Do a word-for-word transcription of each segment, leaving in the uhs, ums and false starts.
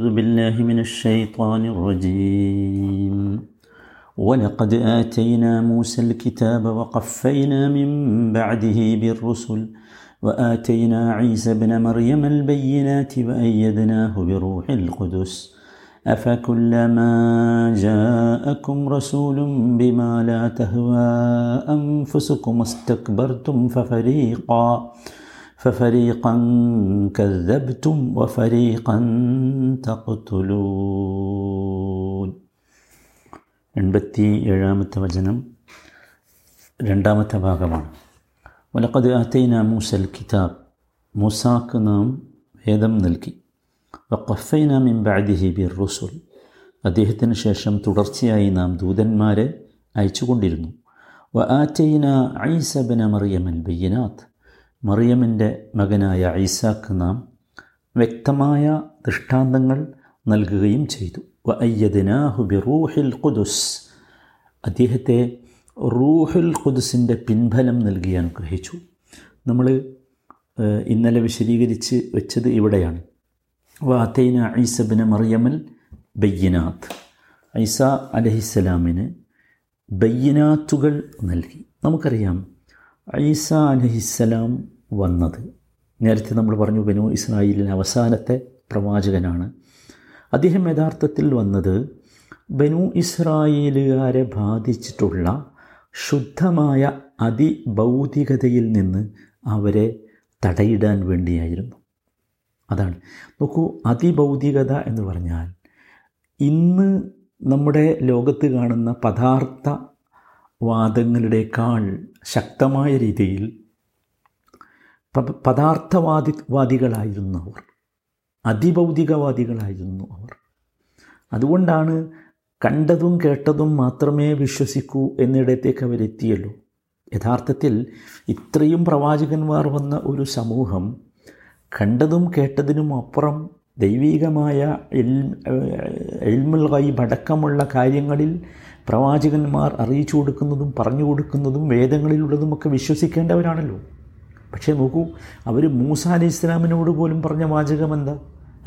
أعوذ بالله من الشيطان الرجيم ولقد آتينا موسى الكتاب وقفينا من بعده بالرسل وآتينا عيسى ابن مريم البينات وأيدناه بروح القدس أفكلما جاءكم رسول بما لا تهوى أنفسكم استكبرتم ففريقا ففريقا كذبتم وفريقا تقتلون. എൺപത്തി ഏഴാമത്തെ വചനം രണ്ടാമത്തെ ഭാഗമാണ്. വലഖദ് ആതൈനാ മൂസൽ കിതാബ്, മൂസാക്ക് നാം വേദം നൽകി. വഖഫൈനാ മിൻ ബഅദിഹി ബിർറുസുൽ, അദ്ദേഹത്തിന് ശേഷം തുടർച്ചയായി നാം ദൂതന്മാരെ അയച്ചുകൊണ്ടിരുന്നു. വ ആതൈനാ ഈസ ഇബ്ന മറിയമൽ ബയ്യനാത്ത്, മറിയമിൻ്റെ മകനായ ഈസാക്ക് നാം വ്യക്തമായ ദൃഷ്ടാന്തങ്ങൾ നൽകുകയും ചെയ്തു. വ അയ്യദ്നാഹു ബിറൂഹിൽ ഖുദുസ്, അദ്ദേഹത്തെ റൂഹുൽ ഖുദുസിൻ്റെ പിൻബലം നൽകി അനുഗ്രഹിച്ചു. നമ്മൾ ഇന്നലെ വിശദീകരിച്ച് വെച്ചത് ഇവിടെയാണ്. വാതൈന ഈസ ഇബ്ന മറിയമൽ ബയ്യനാത്ത്, ഈസ അലൈഹിസ്സലാമിന് ബയ്യനാത്തുകൾ നൽകി. നമുക്കറിയാം ഈസ അലൈഹിസ്സലാം വന്നത്, നേരത്തെ നമ്മൾ പറഞ്ഞു, ബനൂ ഇസ്രായേലിൻ്റെ അവസാനത്തെ പ്രവാചകനാണ്. അദ്ദേഹം യഥാർത്ഥത്തിൽ വന്നത് ബനൂ ഇസ്രായേലുകാരെ ബാധിച്ചിട്ടുള്ള ശുദ്ധമായ അതിഭൗതികതയിൽ നിന്ന് അവരെ തടയിടാൻ വേണ്ടിയായിരുന്നു. അതാണ്, നോക്കൂ, അതിഭൗതികത എന്ന് പറഞ്ഞാൽ ഇന്ന് നമ്മുടെ ലോകത്ത് കാണുന്ന പദാർത്ഥ വാദങ്ങളുടെക്കാൾ ശക്തമായ രീതിയിൽ പദാർത്ഥവാദി വാദികളായിരുന്നു അവർ, അതിഭൗതികവാദികളായിരുന്നു അവർ. അതുകൊണ്ടാണ് കണ്ടതും കേട്ടതും മാത്രമേ വിശ്വസിക്കൂ എന്നിടത്തേക്ക് അവരെത്തിയല്ലോ. യഥാർത്ഥത്തിൽ ഇത്രയും പ്രവാചകന്മാർ വന്ന ഒരു സമൂഹം കണ്ടതും കേട്ടതിനും അപ്പുറം ദൈവീകമായ ഇൽമുൽ ഗൈബ് അടക്കമുള്ള കാര്യങ്ങളിൽ പ്രവാചകന്മാർ അറിയിച്ചു കൊടുക്കുന്നതും പറഞ്ഞു കൊടുക്കുന്നതും വേദങ്ങളിലുള്ളതുമൊക്കെ വിശ്വസിക്കേണ്ടവരാണല്ലോ. പക്ഷേ നോക്കൂ, അവർ മൂസ അലൈഹി ഇസ്ലാമിനോട് പോലും പറഞ്ഞ വാചകം എന്താ?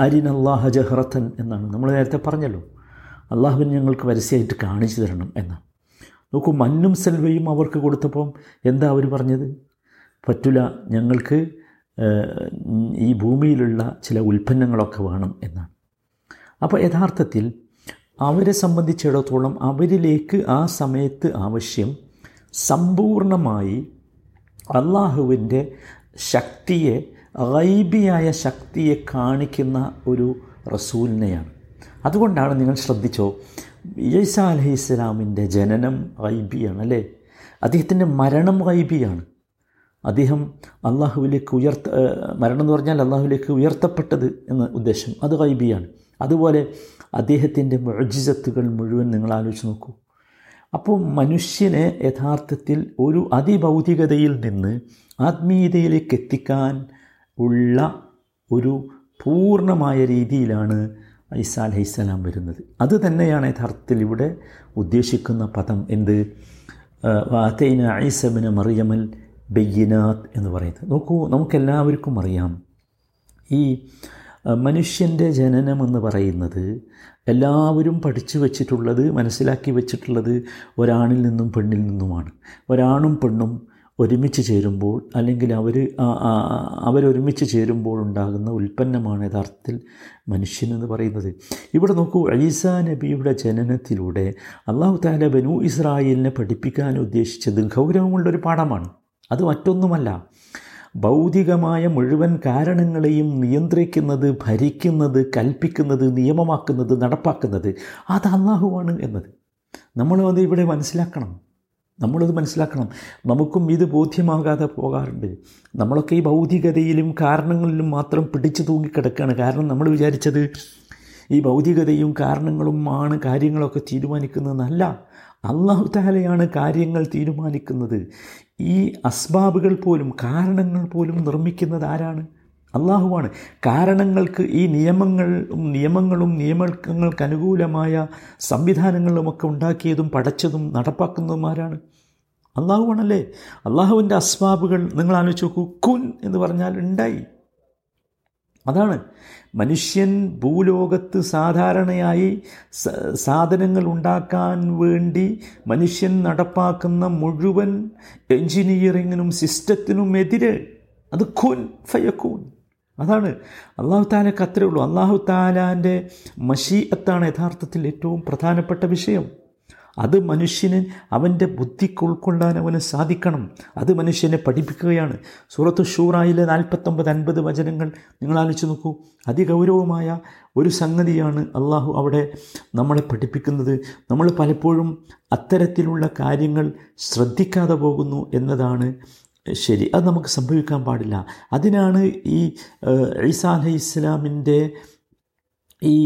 അരിനല്ലാഹ ജഹ്റത്തൻ എന്നാണ്. നമ്മൾ നേരത്തെ പറഞ്ഞല്ലോ, അള്ളാഹുവിനെ ഞങ്ങൾക്ക് പരസ്യമായിട്ട് കാണിച്ചു തരണം എന്നാണ്. നോക്കൂ, മന്നും സെൽവയും അവർക്ക് കൊടുത്തപ്പം എന്താ അവർ പറഞ്ഞത്? പറ്റില്ല, ഞങ്ങൾക്ക് ഈ ഭൂമിയിലുള്ള ചില ഉൽപ്പന്നങ്ങളൊക്കെ വേണം എന്നാണ്. അപ്പോൾ യഥാർത്ഥത്തിൽ അവരെ സംബന്ധിച്ചിടത്തോളം അവരിലേക്ക് ആ സമയത്ത് ആവശ്യം സമ്പൂർണമായി അള്ളാഹുവിൻ്റെ ശക്തിയെ, ഗൈബിയായ ശക്തിയെ കാണിക്കുന്ന ഒരു റസൂലിനെയാണ്. അതുകൊണ്ടാണ്, നിങ്ങൾ ശ്രദ്ധിച്ചോ, ഈസ അലൈഹി ഇസ്ലാമിൻ്റെ ജനനം ഗൈബിയാണ് അല്ലേ, അദ്ദേഹത്തിൻ്റെ മരണം ഗൈബിയാണ്. അദ്ദേഹം അള്ളാഹുവിലേക്ക് ഉയർത്ത മരണം എന്ന് പറഞ്ഞാൽ അള്ളാഹുവിലേക്ക് ഉയർത്തപ്പെട്ടത് എന്ന ഉദ്ദേശം, അത് ഗൈബിയാണ്. അതുപോലെ അദ്ദേഹത്തിൻ്റെ മുഅ്ജിസത്തുകൾ മുഴുവൻ നിങ്ങൾ ആലോചിച്ച് നോക്കൂ. അപ്പോൾ മനുഷ്യനെ യഥാർത്ഥത്തിൽ ഒരു അതിഭൗതികതയിൽ നിന്ന് ആത്മീയതയിലേക്ക് എത്തിക്കാൻ ഉള്ള ഒരു പൂർണ്ണമായ രീതിയിലാണ് ഈസ അലൈഹിസ്സലാം വരുന്നത്. അത് തന്നെയാണ് യഥാർത്ഥത്തിൽ ഇവിടെ ഉദ്ദേശിക്കുന്ന പദം, എന്ത്? വാതൈന ഈസ ഇബ്ന മറിയമൽ ബയ്യനാത്ത് എന്ന് പറയുന്നത്. നോക്കൂ, നമുക്കെല്ലാവർക്കും അറിയാം, ഈ മനുഷ്യൻ്റെ ജനനമെന്ന് പറയുന്നത് എല്ലാവരും പഠിച്ചു വച്ചിട്ടുള്ളത്, മനസ്സിലാക്കി വച്ചിട്ടുള്ളത് ഒരാണിൽ നിന്നും പെണ്ണിൽ നിന്നുമാണ്. ഒരാണും പെണ്ണും ഒരുമിച്ച് ചേരുമ്പോൾ, അല്ലെങ്കിൽ അവർ അവരൊരുമിച്ച് ചേരുമ്പോൾ ഉണ്ടാകുന്ന ഉൽപ്പന്നമാണ് യഥാർത്ഥത്തിൽ മനുഷ്യനെന്ന് പറയുന്നത്. ഇവിടെ നോക്കൂ, ഈസാ നബിയുടെ ജനനത്തിലൂടെ അള്ളാഹു തആല ബനൂ ഇസ്രായേലിനെ പഠിപ്പിക്കാൻ ഉദ്ദേശിച്ചത് ഗൗരവമുള്ളൊരു പാഠമാണ്. അത് മറ്റൊന്നുമല്ല, ഭൗതികമായ മുഴുവൻ കാരണങ്ങളെയും നിയന്ത്രിക്കുന്നത്, ഭരിക്കുന്നത്, കൽപ്പിക്കുന്നത്, നിയമമാക്കുന്നത്, നടപ്പാക്കുന്നത് അത് അല്ലാഹുവാണ് എന്നത് നമ്മളത് ഇവിടെ മനസ്സിലാക്കണം. നമ്മളത് മനസ്സിലാക്കണം. നമുക്കും ഇത് ബോധ്യമാകാതെ പോകാറുണ്ട്. നമ്മളൊക്കെ ഈ ഭൗതികതയിലും കാരണങ്ങളിലും മാത്രം പിടിച്ചു തൂങ്ങിക്കിടക്കുകയാണ്. കാരണം നമ്മൾ വിചാരിച്ചത് ഈ ഭൗതികതയും കാരണങ്ങളുമാണ് കാര്യങ്ങളൊക്കെ തീരുമാനിക്കുന്നതെന്നല്ല, അല്ലാഹു തആലയാണ് കാര്യങ്ങൾ തീരുമാനിക്കുന്നത്. ഈ അസ്ബാബുകൾ പോലും കാരണങ്ങൾ പോലും നിർമ്മിക്കുന്നത് ആരാണ്? അള്ളാഹുവാണ്. കാരണങ്ങൾക്ക് ഈ നിയമങ്ങളും നിയമങ്ങളും നിയമങ്ങൾക്ക് അനുകൂലമായ സംവിധാനങ്ങളുമൊക്കെ ഉണ്ടാക്കിയതും പഠിച്ചതും നടപ്പാക്കുന്നതും ആരാണ്? അള്ളാഹുവാണല്ലേ. അള്ളാഹുവിൻ്റെ അസ്ബാബുകൾ നിങ്ങൾ ആലോചിച്ച് നോക്കൂ. കുൻ എന്ന് പറഞ്ഞാൽ ഉണ്ടായി, അതാണ്. മനുഷ്യൻ ഭൂലോകത്ത് സാധാരണയായി സാധനങ്ങൾ ഉണ്ടാക്കാൻ വേണ്ടി മനുഷ്യൻ നടപ്പാക്കുന്ന മുഴുവൻ എൻജിനീയറിങ്ങിനും സിസ്റ്റത്തിനും എതിരെ അത് ഖുൻ ഫയക്കൂൻ. അതാണ് അള്ളാഹു താലക്ക് അത്രേ ഉള്ളൂ. അള്ളാഹു താലാൻ്റെ മശീഅത്താണ് യഥാർത്ഥത്തിൽ ഏറ്റവും പ്രധാനപ്പെട്ട വിഷയം. അത് മനുഷ്യന് അവൻ്റെ ബുദ്ധിക്ക് ഉൾക്കൊള്ളാൻ അവന് സാധിക്കണം. അത് മനുഷ്യനെ പഠിപ്പിക്കുകയാണ്. സൂറത്ത് ഷൂറായിലെ നാൽപ്പത്തൊമ്പത് അൻപത് വചനങ്ങൾ നിങ്ങൾ ആലോചിച്ച് നോക്കൂ. അതിഗൗരവമായ ഒരു സംഗതിയാണ് അള്ളാഹു അവിടെ നമ്മളെ പഠിപ്പിക്കുന്നത്. നമ്മൾ പലപ്പോഴും അത്തരത്തിലുള്ള കാര്യങ്ങൾ ശ്രദ്ധിക്കാതെ പോകുന്നു എന്നതാണ് ശരി. അത് നമുക്ക് സംഭവിക്കാൻ പാടില്ല. അതിനാണ് ഈ ഈസാ അലൈഹി ഇസ്ലാമിൻ്റെ ഈ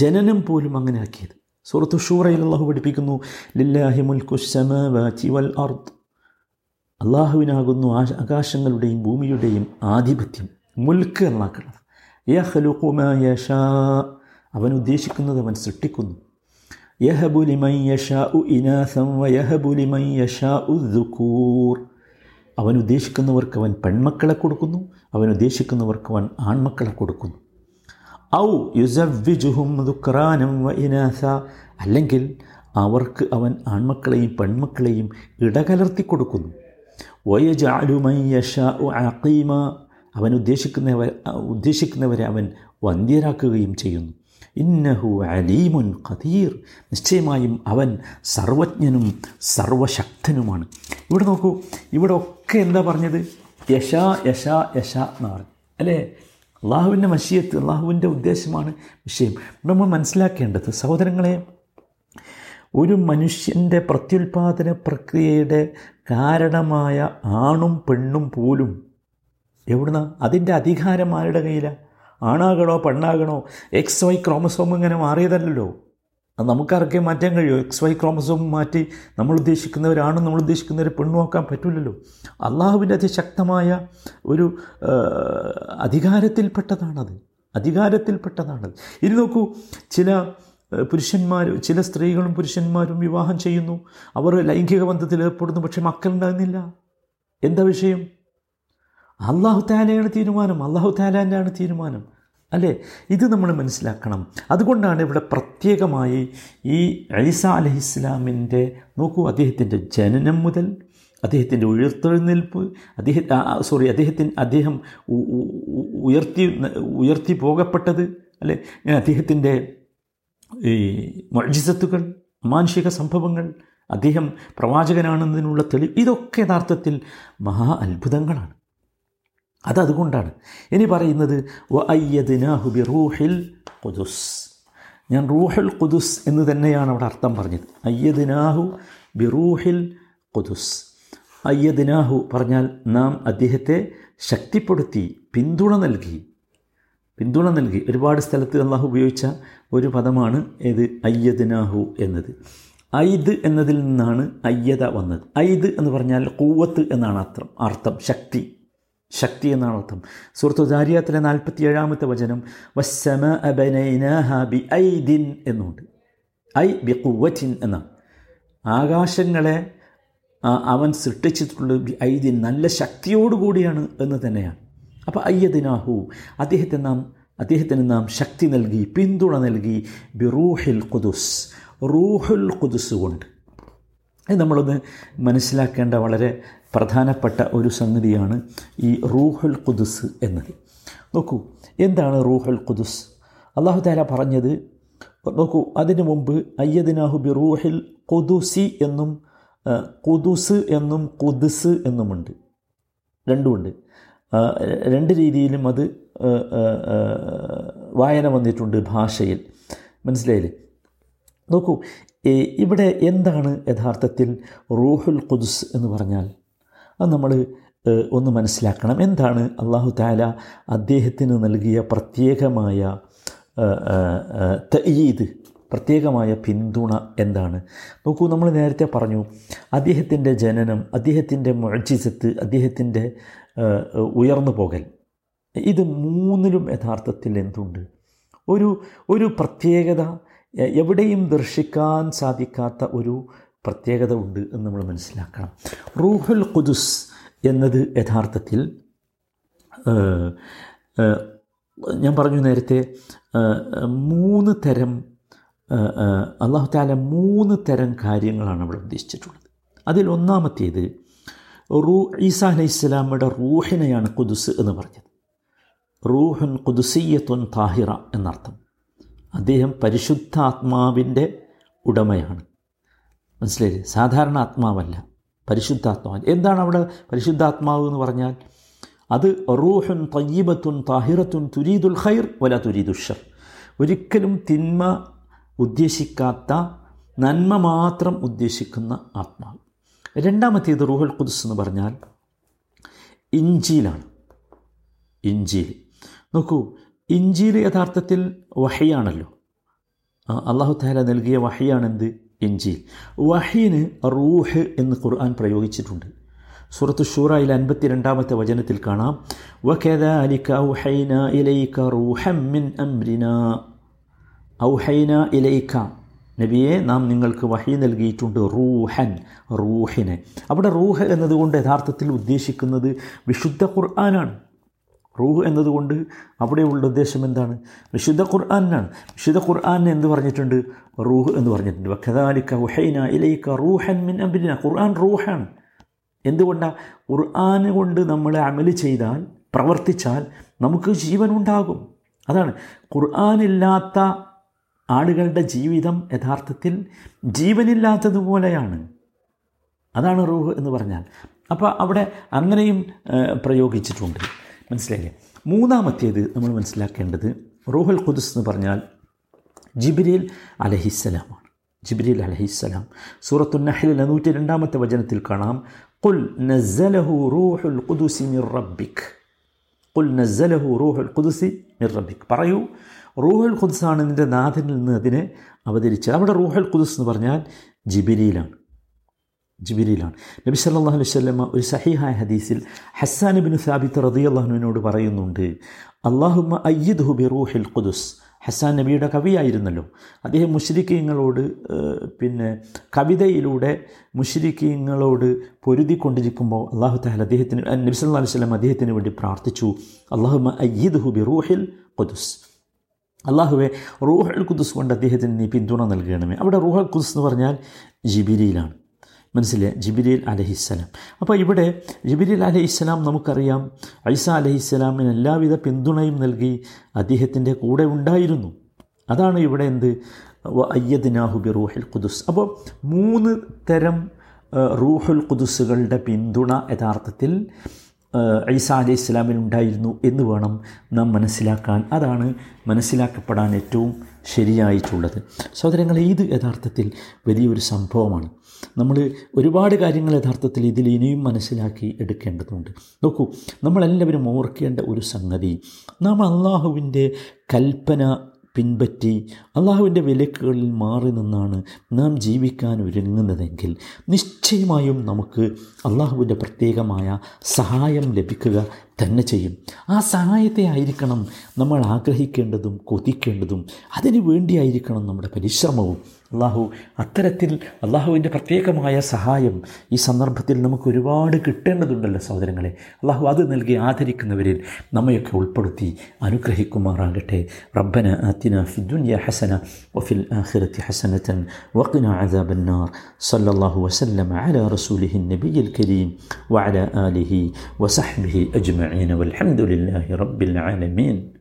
ജനനം പോലും അങ്ങനെ ആക്കിയത്. സൂറത്ത് ഷൂറയിൽ അള്ളാഹു പഠിപ്പിക്കുന്നു, ലില്ലാഹി മുൽക്കു സ്സമാവാതി വൽ അർദ്, അള്ളാഹുവിനാകുന്നു ആകാശങ്ങളുടെയും ഭൂമിയുടെയും ആധിപത്യം. മുൽക്ക് അള്ളാഹുവിനാണ്. യഖ്ലുഖു മാ യശാ, അവൻ ഉദ്ദേശിക്കുന്നത് അവൻ സൃഷ്ടിക്കുന്നു. യഹബു ലിമൻ യശാഉ ഇനാസൻ വയഹബു ലിമൻ യശാഉ ദുകൂർ, അവൻ ഉദ്ദേശിക്കുന്നവർക്ക് അവൻ പെൺമക്കളെ കൊടുക്കുന്നു, അവൻ ഉദ്ദേശിക്കുന്നവർക്ക് അവൻ ആൺമക്കളെ കൊടുക്കുന്നു. ഔ യുസവ്വിജുഹും ദുക്റാനം വ ഇനാസ, അല്ലെങ്കിൽ അവർക്ക് അവൻ ആൺമക്കളെയും പെൺമക്കളെയും ഇടകലർത്തി കൊടുക്കുന്നു. വയജഅലു മൻ യശാഉ അഖീമ, അവൻ ഉദ്ദേശിക്കുന്നവർ ഉദ്ദേശിക്കുന്നവരെ അവൻ വന്ധ്യരാക്കുകയും ചെയ്യുന്നു. ഇന്നഹു അലീമുൻ ഖദീർ, നിശ്ചയമായും അവൻ സർവജ്ഞനും സർവശക്തനുമാണ്. ഇവിടെ നോക്കൂ, ഇവിടെ ഒക്കെ എന്താ പറഞ്ഞത്? യശ യശ യശ എന്ന് പറഞ്ഞു അല്ലേ. അള്ളാഹുവിൻ്റെ മശീഅത്ത്, അള്ളാഹുവിൻ്റെ ഉദ്ദേശമാണ് വിഷയം. നമ്മൾ മനസ്സിലാക്കേണ്ടത് സഹോദരങ്ങളെ, ഒരു മനുഷ്യൻ്റെ പ്രത്യുൽപാദന പ്രക്രിയയുടെ കാരണമായ ആണും പെണ്ണും പോലും എവിടുന്നാ? അതിൻ്റെ അധികാരം ആരുടെ കയ്യിലാണ്? ആണാകണോ പെണ്ണാകണോ? എക്സ് വൈ ക്രോമസോം ഇങ്ങനെ മാറിയതല്ലോ. അത് നമുക്കാർക്കെ മാറ്റാൻ കഴിയുമോ? എക്സ് വൈ ക്രോമസോം മാറ്റി നമ്മൾ ഉദ്ദേശിക്കുന്നവരാണും നമ്മൾ ഉദ്ദേശിക്കുന്നവർ പെണ്ണുമാക്കാൻ പറ്റില്ലല്ലോ. അള്ളാഹുവിൻ്റെ അതിശക്തമായ ഒരു അധികാരത്തിൽപ്പെട്ടതാണത്, അധികാരത്തിൽപ്പെട്ടതാണത്. ഇനി നോക്കൂ, ചില പുരുഷന്മാർ ചില സ്ത്രീകളും പുരുഷന്മാരും വിവാഹം ചെയ്യുന്നു, അവർ ലൈംഗിക ബന്ധത്തിൽ ഏർപ്പെടുന്നു, പക്ഷേ മക്കളുണ്ടാകുന്നില്ല. എന്താ വിഷയം? അള്ളാഹു താലയാണ് തീരുമാനം, അള്ളാഹു താലാൻ്റെ ആണ് തീരുമാനം അല്ലേ. ഇത് നമ്മൾ മനസ്സിലാക്കണം. അതുകൊണ്ടാണ് ഇവിടെ പ്രത്യേകമായി ഈ ഈസാ അലൈഹി ഇസ്ലാമിൻ്റെ, നോക്കൂ, അദ്ദേഹത്തിൻ്റെ ജനനം മുതൽ അദ്ദേഹത്തിൻ്റെ ഉയർത്തെഴുന്നേൽപ്പ്, അദ്ദേഹം സോറി അദ്ദേഹത്തിന് അദ്ദേഹം ഉയർത്തി ഉയർത്തി പോകപ്പെട്ടത് അല്ലേ, അദ്ദേഹത്തിൻ്റെ ഈ മുഅ്ജിസത്തുകൾ, മാനുഷിക സംഭവങ്ങൾ, അദ്ദേഹം പ്രവാചകനാണെന്നതിനുള്ള തെളിവ്, ഇതൊക്കെ യഥാർത്ഥത്തിൽ മഹാ അത്ഭുതങ്ങളാണ്. അതതുകൊണ്ടാണ് ഇനി പറയുന്നത് വ അയ്യദ്നാഹു ബിറൂഹിൽ ഖുദുസ്. ഞാൻ റൂഹുൽ ഖുദുസ് എന്ന് തന്നെയാണ് അവിടെ അർത്ഥം പറഞ്ഞത്. അയ്യദ്നാഹു ബിറൂഹിൽ ഖുദുസ്, അയ്യദ്നാഹു പറഞ്ഞാൽ നാം അദ്ദേഹത്തെ ശക്തിപ്പെടുത്തി, പിന്തുണ നൽകി, പിന്തുണ നൽകി. ഒരുപാട് സ്ഥലത്ത് അള്ളാഹു ഉപയോഗിച്ച ഒരു പദമാണ് ഏത്? അയ്യദ്നാഹു എന്നത്. ഐദ് എന്നതിൽ നിന്നാണ് അയ്യത വന്നത്. ഐദ് എന്ന് പറഞ്ഞാൽ ഖുവത്ത് എന്നാണ് അർത്ഥം, അർത്ഥം ശക്തി, ശക്തി എന്നാണ് അർത്ഥം. സൂറത്ത് ദാരിയാത്തിലെ നാൽപ്പത്തി ഏഴാമത്തെ വചനം വസ്സമാഅ ബനൈനാഹാ ബിഐദിൻ എന്നുണ്ട്. ഐ ബി ഖുവത്തിൻ എന്നാണ്. ആകാശങ്ങളെ അവൻ സൃഷ്ടിച്ചിട്ടുള്ളത് ബി ഐദിൻ, നല്ല ശക്തിയോടുകൂടിയാണ് എന്ന് തന്നെയാണ്. അപ്പോൾ അയ്യദ്നാഹു, അദ്ദേഹത്തെ നാം അദ്ദേഹത്തിന് നാം ശക്തി നൽകി, പിന്തുണ നൽകി, ബിറൂഹിൽ ഖുദുസ്, റൂഹുൽ ഖുദുസ് കൊണ്ട്. ഇത് നമ്മളൊന്ന് മനസ്സിലാക്കേണ്ട വളരെ പ്രധാനപ്പെട്ട ഒരു സംഗതിയാണ് ഈ റൂഹുൽ ഖുദുസ് എന്നത്. നോക്കൂ, എന്താണ് റൂഹുൽ ഖുദുസ്? അല്ലാഹു തആല പറഞ്ഞത് നോക്കൂ, അതിനു മുമ്പ് അയ്യദ്നാഹു ബിറൂഹിൽ ഖുദുസി എന്നും ഖുദുസ് എന്നും ഖുദ്സ് എന്നുമുണ്ട്, രണ്ടുമുണ്ട്. രണ്ട് രീതിയിലും അത് വായന വന്നിട്ടുണ്ട് ഭാഷയിൽ. മനസ്സിലായില്ലേ? നോക്കൂ, ഇവിടെ എന്താണ് യഥാർത്ഥത്തിൽ റൂഹുൽ ഖുദുസ് എന്ന് പറഞ്ഞാൽ? അത് നമ്മൾ ഒന്ന് മനസ്സിലാക്കണം. എന്താണ് അല്ലാഹു തആല അദ്ദേഹത്തിന് നൽകിയ പ്രത്യേകമായ തഈദ്, പ്രത്യേകമായ പിന്തുണ എന്താണ്? നോക്കൂ, നമ്മൾ നേരത്തെ പറഞ്ഞു അദ്ദേഹത്തിൻ്റെ ജനനം, അദ്ദേഹത്തിൻ്റെ മുഅ്ജിസത്ത്, അദ്ദേഹത്തിൻ്റെ ഉയർന്നു പോകൽ, ഇത് മൂന്നിലും യഥാർത്ഥത്തിൽ എന്തുണ്ട്? ഒരു ഒരു പ്രത്യേകത, എവിടെയും ദർശിക്കാൻ സാധിക്കാത്ത ഒരു പ്രത്യേകത ഉണ്ട് എന്ന് നമ്മൾ മനസ്സിലാക്കണം. റൂഹുൽ ഖുദുസ് എന്നത് യഥാർത്ഥത്തിൽ ഞാൻ പറഞ്ഞു നേരത്തെ, മൂന്ന് തരം അല്ലാഹു തആല മൂന്ന് തരം കാര്യങ്ങളാണ് ഇവിടെ ഉദ്ദേശിച്ചിട്ടുള്ളത്. അതിൽ ഒന്നാമത്തേത് റൂ ഈസാ അലൈഹി ഇസ്ലാമിയുടെ റൂഹിനെയാണ് ഖുദ്സ് എന്ന് പറഞ്ഞത്. റൂഹുൻ ഖുദ്സിയ്യത്തുൻ താഹിറ എന്നർത്ഥം. അദ്ദേഹം പരിശുദ്ധ ആത്മാവിൻ്റെ ഉടമയാണ്. മനസ്സിലായില്ലേ? സാധാരണ ആത്മാവല്ല, പരിശുദ്ധാത്മാവ്. എന്താണ് അവിടെ പരിശുദ്ധാത്മാവ് എന്ന് പറഞ്ഞാൽ? അത് റൂഹുൻ തയ്യിബത്തുൻ താഹിറത്തുൻ തുരീദുൽ ഖൈർ വലാ തുരീദുൽ ശർ. ഒരിക്കലും തിന്മ ഉദ്ദേശിക്കാത്ത, നന്മ മാത്രം ഉദ്ദേശിക്കുന്ന ആത്മാവ്. രണ്ടാമത്തേത് റൂഹുൽ ഖുദ്സ് എന്ന് പറഞ്ഞാൽ ഇഞ്ചീലാണ്. ഇഞ്ചീൽ നോക്കൂ, ഇഞ്ചീൽ യഥാർത്ഥത്തിൽ വഹിയാണല്ലോ. അല്ലാഹു തആല നൽകിയ വഹിയാണെന്ത്? ഇഞ്ചീൽ. വഹീന് റൂഹ് എന്ന് ഖുർആൻ പ്രയോഗിച്ചിട്ടുണ്ട്. സൂറത്ത് ഷൂറയിൽ അൻപത്തി രണ്ടാമത്തെ വചനത്തിൽ കാണാം, വകദാലിക ഔഹൈനാ ഇലൈക റൂഹൻ മിൻ അംരിനാ. ഔഹൈനാ ഇലൈക, നബിയെ നാം നിങ്ങൾക്ക് വഹി നൽകിയിട്ടുണ്ട് റൂഹൻ, റൂഹിനെ. അവിടെ റൂഹ് എന്നതുകൊണ്ട് യഥാർത്ഥത്തിൽ ഉദ്ദേശിക്കുന്നത് വിശുദ്ധ ഖുർആനാണ്. റൂഹ് എന്നതുകൊണ്ട് അവിടെയുള്ള ഉദ്ദേശം എന്താണ്? വിശുദ്ധ ഖുർആനാണ്. വിശുദ്ധ ഖുർആൻ എന്ന് പറഞ്ഞിട്ടുണ്ട്? റൂഹ് എന്ന് പറഞ്ഞിട്ടുണ്ട്. വഖദാലിക വഹൈനാ ഇലൈക റൂഹൻ മിൻ അംരിനാ. ഖുർആൻ റൂഹാണ്. എന്തുകൊണ്ടാണ്? ഖുർആൻ കൊണ്ട് നമ്മൾ അമല് ചെയ്താൽ, പ്രവർത്തിച്ചാൽ നമുക്ക് ജീവനുണ്ടാകും. അതാണ്. ഖുർആനില്ലാത്ത ആളുകളുടെ ജീവിതം യഥാർത്ഥത്തിൽ ജീവനില്ലാത്തതുപോലെയാണ്. അതാണ് റൂഹ് എന്ന് പറഞ്ഞാൽ. അപ്പോൾ അവിടെ അങ്ങനെയും പ്രയോഗിച്ചിട്ടുണ്ട്. മനസ്സിലായില്ലേ? മൂന്നാമത്തേത് നമ്മൾ മനസ്സിലാക്കേണ്ടത്, റൂഹുൽ ഖുദ്സ് എന്ന് പറഞ്ഞാൽ ജിബ്രീൽ അലൈഹിസ്സലാമാണ്. ജിബ്രീൽ അലൈഹിസ്സലാം. സൂറത്തു നഹ്ലിൽ നൂറ്റി രണ്ടാമത്തെ വചനത്തിൽ കാണാം, ഖുൽ നസ്സലഹു റൂഹുൽ ഖുദ്സ് മിർ റബ്ബിക്. ഖുൽ നസ്സലഹു റൂഹുൽ ഖുദ്സ് മിർ റബ്ബിക്. പറയൂ, റൂഹുൽ ഖുദ്സ് ആണ് നിൻ്റെ നാഥനിൽ നിന്ന് അതിനെ അവതരിച്ചത്. അവിടെ റൂഹുൽ ഖുദ്സ് എന്ന് പറഞ്ഞാൽ ജിബ്രീലാണ്. ജിബ്രീലാണ്. നബി സല്ലല്ലാഹു അലൈഹി വസല്ലമ ഒരു സഹീഹായ ഹദീസിൽ ഹസ്സാൻ ഇബ്നു സാബിത്ത് റളിയല്ലാഹു അൻഹുവിനോട് പറയുന്നുണ്ട്, അല്ലാഹുമ്മ അയ്യിദ്ഹു ബിറൂഹിൽ ഖുദ്സ്. ഹസ്സാൻ നബിയുടെ കവിയായിരുന്നല്ലോ അദ്ദേഹം. മുശ്രിക്കീങ്ങളോട് പിന്നെ കവിതയിലൂടെ മുശ്രിക്കീങ്ങളോട് പൊരുതിക്കൊണ്ടിരിക്കുമ്പോൾ അല്ലാഹു തആല അദ്ദേഹത്തിന്, നബി സല്ലല്ലാഹു അലൈഹി വസല്ലമ അദ്ദേഹത്തിന് വേണ്ടി പ്രാർത്ഥിച്ചു, അല്ലാഹുമ്മ അയ്യിദ്ഹു ബിറൂഹിൽ ഖുദ്സ്. അല്ലാഹുവേ, റൂഹുൽ ഖുദ്സ് കൊണ്ട് അദ്ദേഹത്തിന് നീ പിന്തുണ നൽകണമേ. അവിടെ റൂഹുൽ ഖുദ്സ് എന്ന് പറഞ്ഞാൽ ജിബ്രീലാണ്. മനസ്സിലായി? ജിബ്രീൽ അലൈഹിസ്സലാം. അപ്പോൾ ഇവിടെ ജിബ്രീൽ അലൈഹിസ്സലാം നമുക്കറിയാം ഈസാ അലൈഹിസ്സലാമിന് എല്ലാവിധ പിന്തുണയും നൽകി അദ്ദേഹത്തിൻ്റെ കൂടെ ഉണ്ടായിരുന്നു. അതാണ് ഇവിടെ എന്ത്, അയ്യദ്നാഹു ബി റൂഹുൽ ഖുദ്സ്. അപ്പോൾ മൂന്ന് തരം റൂഹുൽ ഖുദ്സുകളുടെ പിന്തുണ യഥാർത്ഥത്തിൽ ഈസാ അലൈഹിസ്സലാമിനുണ്ടായിരുന്നു എന്ന് വേണം നാം മനസ്സിലാക്കാൻ. അതാണ് മനസ്സിലാക്കപ്പെടാൻ ഏറ്റവും ശരിയായിട്ടുള്ളത്. സഹോദരങ്ങളെ, ഇത് യഥാർത്ഥത്തിൽ വലിയൊരു സംഭവമാണ്. നമ്മൾ ഒരുപാട് കാര്യങ്ങൾ യഥാർത്ഥത്തിൽ ഇതിൽ ഇനിയും മനസ്സിലാക്കി എടുക്കേണ്ടതുണ്ട്. നോക്കൂ, നമ്മളെല്ലാവരും ഓർക്കേണ്ട ഒരു സംഗതി, നാം അള്ളാഹുവിൻ്റെ കൽപ്പന പിൻപറ്റി അള്ളാഹുവിൻ്റെ വിലക്കുകളിൽ മാറി നിന്നാണ് നാം ജീവിക്കാൻ ഒരുങ്ങുന്നതെങ്കിൽ നിശ്ചയമായും നമുക്ക് അള്ളാഹുവിൻ്റെ പ്രത്യേകമായ സഹായം ലഭിക്കുക തന്നെ ചെയ്യും. ആ സഹായത്തെ ആയിരിക്കണം നമ്മൾ ആഗ്രഹിക്കേണ്ടതും കൊതിക്കേണ്ടതും. അതിനു വേണ്ടിയായിരിക്കണം നമ്മുടെ പരിശ്രമവും. അള്ളാഹു അത്തരത്തിൽ അള്ളാഹുവിൻ്റെ പ്രത്യേകമായ സഹായം ഈ സന്ദർഭത്തിൽ നമുക്ക് ഒരുപാട് കിട്ടേണ്ടതുണ്ടല്ലോ സഹോദരങ്ങളെ. അള്ളാഹു അത് നൽകി ആദരിക്കുന്നവരിൽ നമ്മയൊക്കെ ഉൾപ്പെടുത്തി അനുഗ്രഹിക്കുമാറാകട്ടെ. റബ്ബന ആതിനാ ഫിദ്ദുനിയ ഹസന വഫിൽ ആഖിറതി ഹസനതൻ വഖിനാ അദാബന്നാർ. സല്ലല്ലാഹു വസല്ലമ അലാ റസൂലിഹിൻ നബിയിൽ കരീം വഅലാ ആലിഹി വസഹ്ബിഹി അജ്മഈൻ. والحمد لله رب العالمين.